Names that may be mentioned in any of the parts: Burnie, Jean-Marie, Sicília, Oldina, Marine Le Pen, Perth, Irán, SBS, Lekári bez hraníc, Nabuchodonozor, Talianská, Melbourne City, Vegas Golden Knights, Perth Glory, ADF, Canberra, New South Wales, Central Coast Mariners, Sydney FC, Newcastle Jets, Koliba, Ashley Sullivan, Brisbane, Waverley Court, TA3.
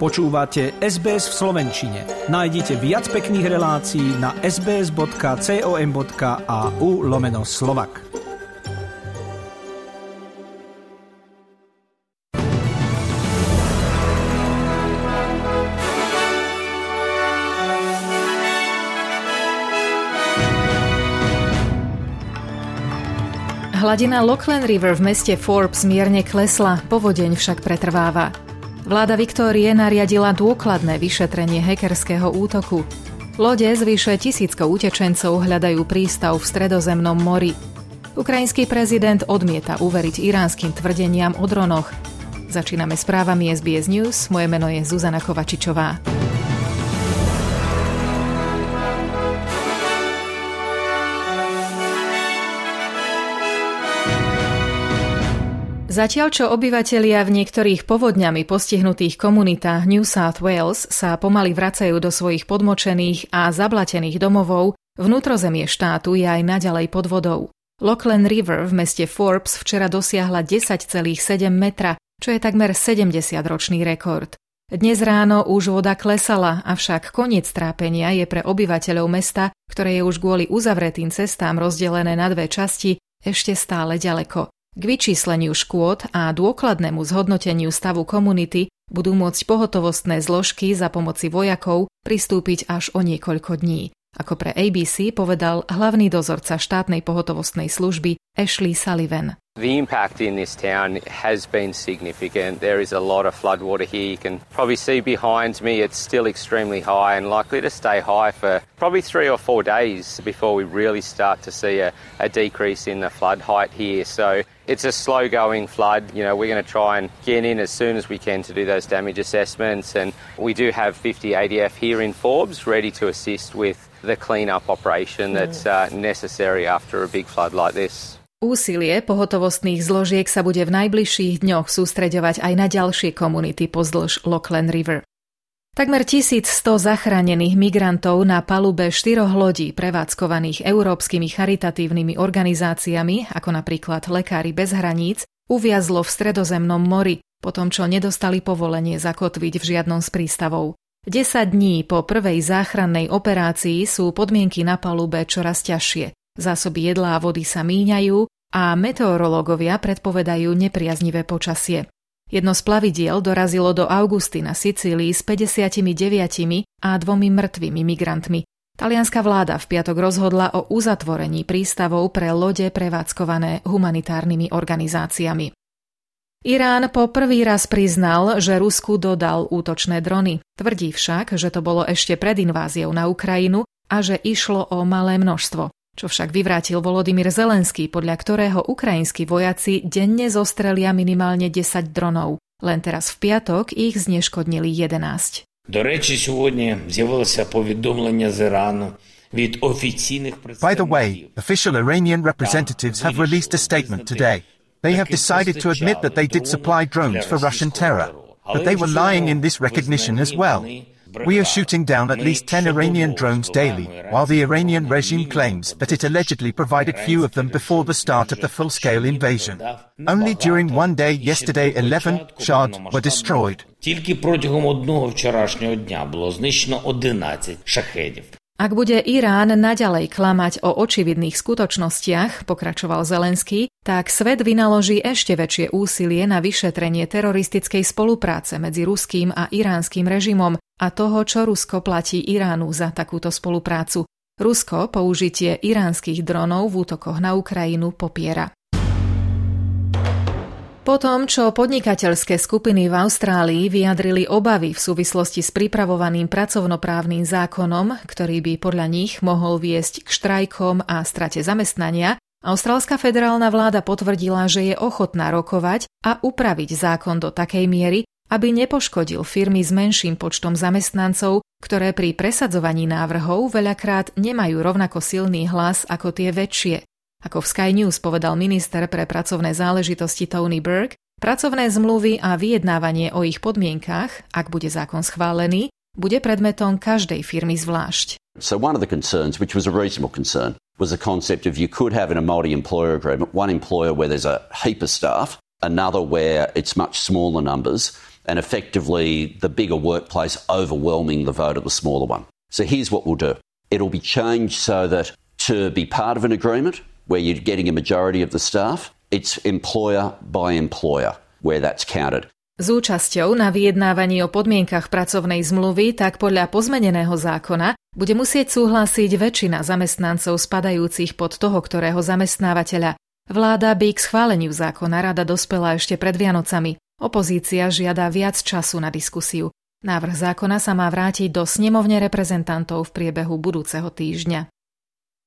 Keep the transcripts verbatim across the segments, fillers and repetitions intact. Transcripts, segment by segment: Počúvate es bé es v slovenčine. Nájdite viac pekných relácií na sbs.com.au lomeno Slovak. Hladina Lachlan River v meste Forbes mierne klesla, povodeň však pretrváva. Vláda Viktórie nariadila dôkladné vyšetrenie hackerského útoku. Lode z vyše tisíckou utečencov hľadajú prístav v Stredozemnom mori. Ukrajinský prezident odmieta uveriť iránskym tvrdeniam o dronoch. Začíname správami es bé es News, moje meno je Zuzana Kovačičová. Zatiaľ, čo obyvatelia v niektorých povodňami postihnutých komunitách New South Wales sa pomaly vracajú do svojich podmočených a zablatených domovov, vnútrozemie štátu je aj naďalej pod vodou. Lachlan River v meste Forbes včera dosiahla desať celá sedem metra, čo je takmer sedemdesiatročný rekord. Dnes ráno už voda klesala, avšak koniec trápenia je pre obyvateľov mesta, ktoré je už kvôli uzavretým cestám rozdelené na dve časti, ešte stále ďaleko. K vyčísleniu škôd a dôkladnému zhodnoteniu stavu komunity budú môcť pohotovostné zložky za pomoci vojakov pristúpiť až o niekoľko dní. Ako pre á bé cé povedal hlavný dozorca štátnej pohotovostnej služby Ashley Sullivan. The impact in this town has been significant. There is a lot of flood water here. You can probably see behind me it's still extremely high and likely to stay high for probably three or four days before we really start to see a, a decrease in the flood height here. So it's a slow going flood. You know, we're going to try and get in as soon as we can to do those damage assessments, and we do have fifty A D F here in Forbes ready to assist with the clean-up operation that's uh, necessary after a big flood like this. Úsilie pohotovostných zložiek sa bude v najbližších dňoch sústreďovať aj na ďalšie komunity pozdĺž Lachlan River. Takmer tisícsto zachránených migrantov na palube štyroch lodí prevádzkovaných európskymi charitatívnymi organizáciami, ako napríklad Lekári bez hraníc, uviazlo v Stredozemnom mori, po tom, čo nedostali povolenie zakotviť v žiadnom z prístavov. desať dní po prvej záchrannej operácii sú podmienky na palube čoraz ťažšie. Zásoby jedla a vody sa míňajú a meteorológovia predpovedajú nepriaznivé počasie. Jedno z plavidiel dorazilo do Augusty na Sicílii s päťdesiatdeväť a dvomi mŕtvými migrantmi. Talianská vláda v piatok rozhodla o uzatvorení prístavov pre lode prevádzkované humanitárnymi organizáciami. Irán po prvý raz priznal, že Rusku dodal útočné drony. Tvrdí však, že to bolo ešte pred inváziou na Ukrajinu a že išlo o malé množstvo. Čo však vyvrátil Volodymyr Zelenskyy, podľa ktorého ukrajinskí vojaci denne zostrelia minimálne desať dronov. Len teraz v piatok ich zneškodnili jedenásť. До речі, сьогодні з'явилося повідомлення з Ірану від офіційних представників. By the way, official Iranian representatives have released a statement today. They have decided to admit that they did supply drones for Russian terror, but they were lying in this recognition as well. We are shooting down at least ten Iranian drones daily, while the Iranian regime claims that it allegedly provided few of them before the start of the full-scale invasion. Only during one day yesterday eleven shards were destroyed. Ak bude Irán naďalej klamať o očividných skutočnostiach, pokračoval Zelenský, tak svet vynaloží ešte väčšie úsilie na vyšetrenie teroristickej spolupráce medzi ruským a iránskym režimom a toho, čo Rusko platí Iránu za takúto spoluprácu. Rusko použitie iránskych dronov v útokoch na Ukrajinu popiera. Potom, čo podnikateľské skupiny v Austrálii vyjadrili obavy v súvislosti s pripravovaným pracovnoprávnym zákonom, ktorý by podľa nich mohol viesť k štrajkom a strate zamestnania, austrálska federálna vláda potvrdila, že je ochotná rokovať a upraviť zákon do takej miery, aby nepoškodil firmy s menším počtom zamestnancov, ktoré pri presadzovaní návrhov veľakrát nemajú rovnako silný hlas ako tie väčšie. Ako v Sky News povedal minister pre pracovné záležitosti Tony Burke, pracovné zmluvy a vyjednávanie o ich podmienkach, ak bude zákon schválený, bude predmetom každej firmy zvlášť. So one of the concerns, which was a reasonable concern, was the concept of you could have in a multi-employer agreement one employer where there's a heap of staff, another where it's much smaller numbers, and effectively the bigger workplace overwhelming the vote of the smaller one. So here's what we'll do. It'll be changed so that to be part of an agreement where you're getting a majority of the staff, it's employer by employer where that's counted. S účasťou na vyjednávaní o podmienkach pracovnej zmluvy tak podľa pozmeneného zákona bude musieť súhlasiť väčšina zamestnancov spadajúcich pod toho, ktorého zamestnávateľa. Vláda by k schváleniu zákona rada dospela ešte pred Vianocami. Opozícia žiada viac času na diskusiu. Návrh zákona sa má vrátiť do snemovne reprezentantov v priebehu budúceho týždňa.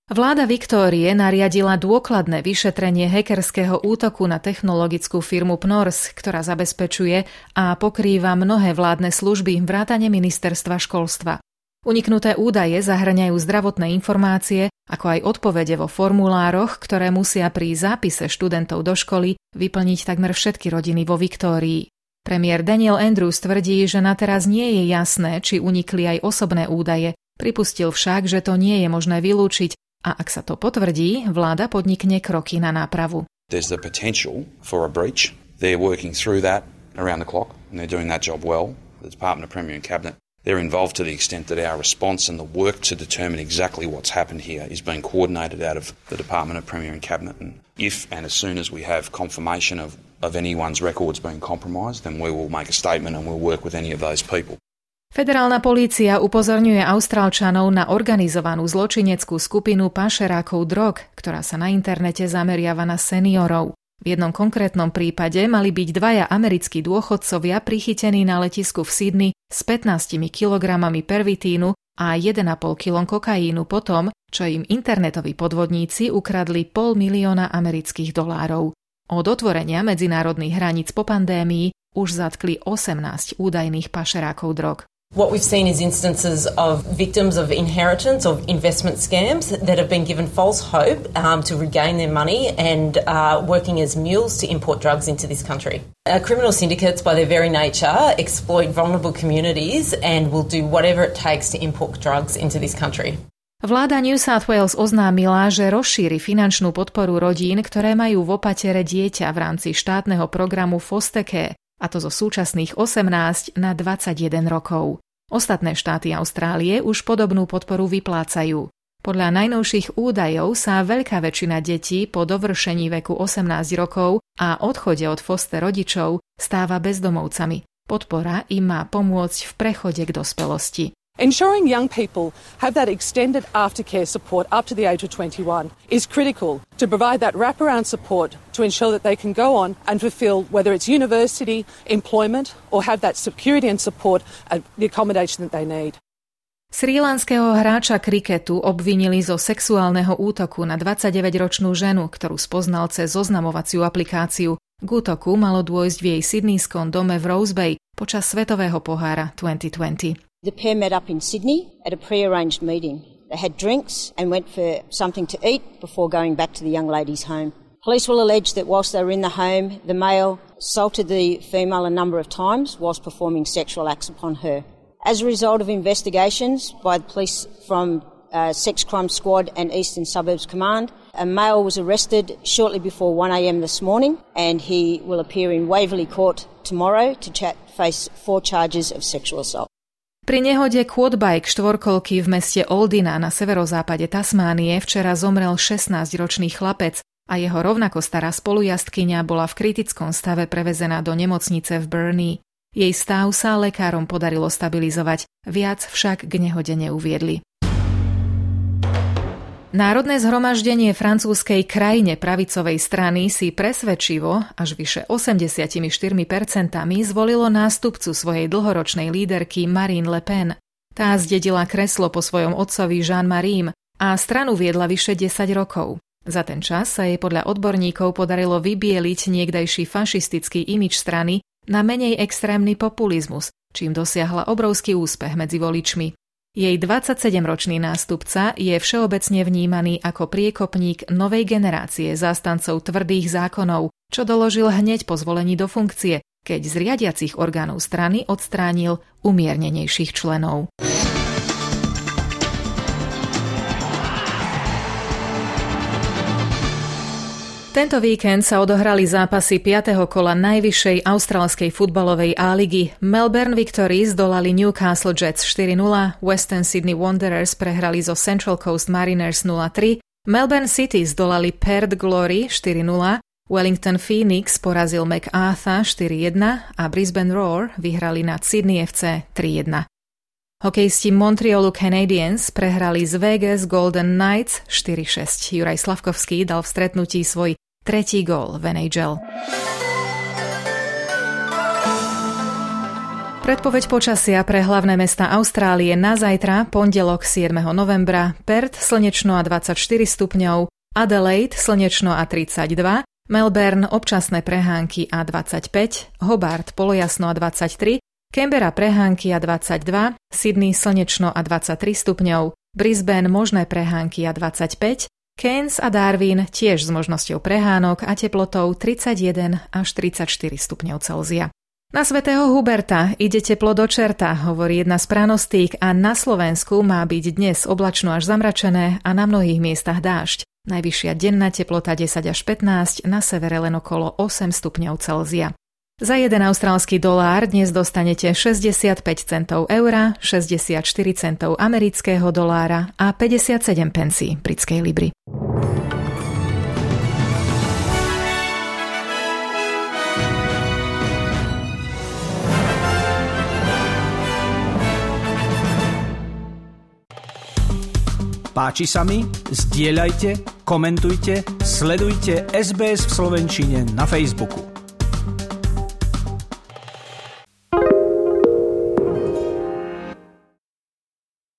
Vláda Viktórie nariadila dôkladné vyšetrenie hackerského útoku na technologickú firmu PNORS, ktorá zabezpečuje a pokrýva mnohé vládne služby vrátane ministerstva školstva. Uniknuté údaje zahŕňajú zdravotné informácie, ako aj odpovede vo formulároch, ktoré musia pri zápise študentov do školy vyplniť takmer všetky rodiny vo Viktórii. Premiér Daniel Andrews tvrdí, že nateraz nie je jasné, či unikli aj osobné údaje, pripustil však, že to nie je možné vylúčiť, a ak sa to potvrdí, vláda podnikne kroky na nápravu. There's the potential for a breach. They're working through that around the clock and they're doing that job well. The Department of Premier and Cabinet, they're involved to the extent that our response and the work to determine exactly what's happened here is being coordinated out of the Department of Premier and Cabinet. And if and as soon as we have confirmation of, of anyone's records being compromised, then we will make a statement and we'll work with any of those people. Federálna polícia upozorňuje Austrálčanov na organizovanú zločineckú skupinu pašerákov drog, ktorá sa na internete zameriava na seniorov. V jednom konkrétnom prípade mali byť dvaja americkí dôchodcovia prichytení na letisku v Sydney s pätnástimi kilogramami pervitínu a jeden a pol kilom kokaínu potom, čo im internetoví podvodníci ukradli pol milióna amerických dolárov. Od otvorenia medzinárodných hraníc po pandémii už zatkli osemnásť údajných pašerákov drog. What we've seen is instances of victims of inheritance or investment scams that have been given false hope um, to regain their money and uh, working as mules to import drugs into this country. Our criminal syndicates, by their very nature, exploit vulnerable communities and will do whatever it takes to import drugs into this country. Vláda New South Wales oznámila, že rozšíri finančnú podporu rodín, ktoré majú v opatere dieťa v rámci štátneho programu Fostercare, a to zo súčasných osemnásť na dvadsaťjeden rokov. Ostatné štáty Austrálie už podobnú podporu vyplácajú. Podľa najnovších údajov sa veľká väčšina detí po dovršení veku osemnásť rokov a odchode od foster rodičov stáva bezdomovcami. Podpora im má pomôcť v prechode k dospelosti. Ensuring young people have that extended aftercare support up to the age of twenty-one is critical to provide that wraparound support to ensure that they can go on and fulfill whether it's university, employment or have that security and support and the accommodation that they need. Srílanského hráča kriketu obvinili zo sexuálneho útoku na dvadsaťdeväťročnú ženu, ktorú spoznal cez oznamovaciu aplikáciu. K útoku malo dôjsť v jej sydneyskom dome v Rose Bay počas Svetového pohára dvetisícdvadsať. The pair met up in Sydney at a pre-arranged meeting. They had drinks and went for something to eat before going back to the young lady's home. Police will allege that whilst they were in the home, the male assaulted the female a number of times whilst performing sexual acts upon her. As a result of investigations by the police from uh, Sex Crime Squad and Eastern Suburbs Command, a male was arrested shortly before one a.m. this morning and he will appear in Waverley Court tomorrow to chat, face four charges of sexual assault. Pri nehode quadbike štvorkolky v meste Oldina na severozápade Tasmánie včera zomrel šestnásťročný chlapec a jeho rovnako stará spolujazdkyňa bola v kritickom stave prevezená do nemocnice v Burnie. Jej stav sa lekárom podarilo stabilizovať, viac však k nehode neuviedli. Národné zhromaždenie francúzskej krajine pravicovej strany si presvedčivo až vyše osemdesiatštyri percent zvolilo nástupcu svojej dlhoročnej líderky Marine Le Pen. Tá zdedila kreslo po svojom otcovi Jean-Marie a stranu viedla vyše desať rokov. Za ten čas sa jej podľa odborníkov podarilo vybieliť niekdajší fašistický imidž strany na menej extrémny populizmus, čím dosiahla obrovský úspech medzi voličmi. Jej dvadsaťsedemročný nástupca je všeobecne vnímaný ako priekopník novej generácie zástancov tvrdých zákonov, čo doložil hneď po zvolení do funkcie, keď z riadiacich orgánov strany odstránil umiernenejších členov. Tento víkend sa odohrali zápasy piateho kola najvyššej austrálskej futbalovej A-ligy. Melbourne Victory zdolali Newcastle Jets štyri nula, Western Sydney Wanderers prehrali zo Central Coast Mariners nula tri, Melbourne City zdolali Perth Glory štyri nula, Wellington Phoenix porazil MacArthur štyri jedna a Brisbane Roar vyhrali nad Sydney ef cé tri jedna. Hokejisti Montrealu Canadiens prehrali z Vegas Golden Knights štyri šesť. Juraj Slavkovský dal v stretnutí svoj tretí gól v en há el. Predpoveď počasia pre hlavné mestá Austrálie na zajtra, pondelok siedmeho novembra, Perth slnečno a dvadsaťštyri stupňov, Adelaide slnečno a tridsaťdva, Melbourne občasné prehánky a dvadsaťpäť, Hobart polojasno a dvadsaťtri, Canberra prehánky a dvadsaťdva, Sydney slnečno a dvadsaťtri stupňov, Brisbane možné prehánky a dvadsaťpäť, Cairns a Darwin tiež s možnosťou prehánok a teplotou tridsaťjeden až tridsaťštyri stupňov Celzia. Na svätého Huberta ide teplo do čerta, hovorí jedna z pranostík, a na Slovensku má byť dnes oblačno až zamračené a na mnohých miestach dážď. Najvyššia denná teplota desať až pätnásť, na severe len okolo osem stupňov Celzia. Za jeden austrálsky dolár dnes dostanete šesťdesiatpäť centov eura, šesťdesiatštyri centov amerického dolára a päťdesiatsedem pencí britskej libry. Páči sa mi? Zdieľajte, komentujte, sledujte es bé es v slovenčine na Facebooku.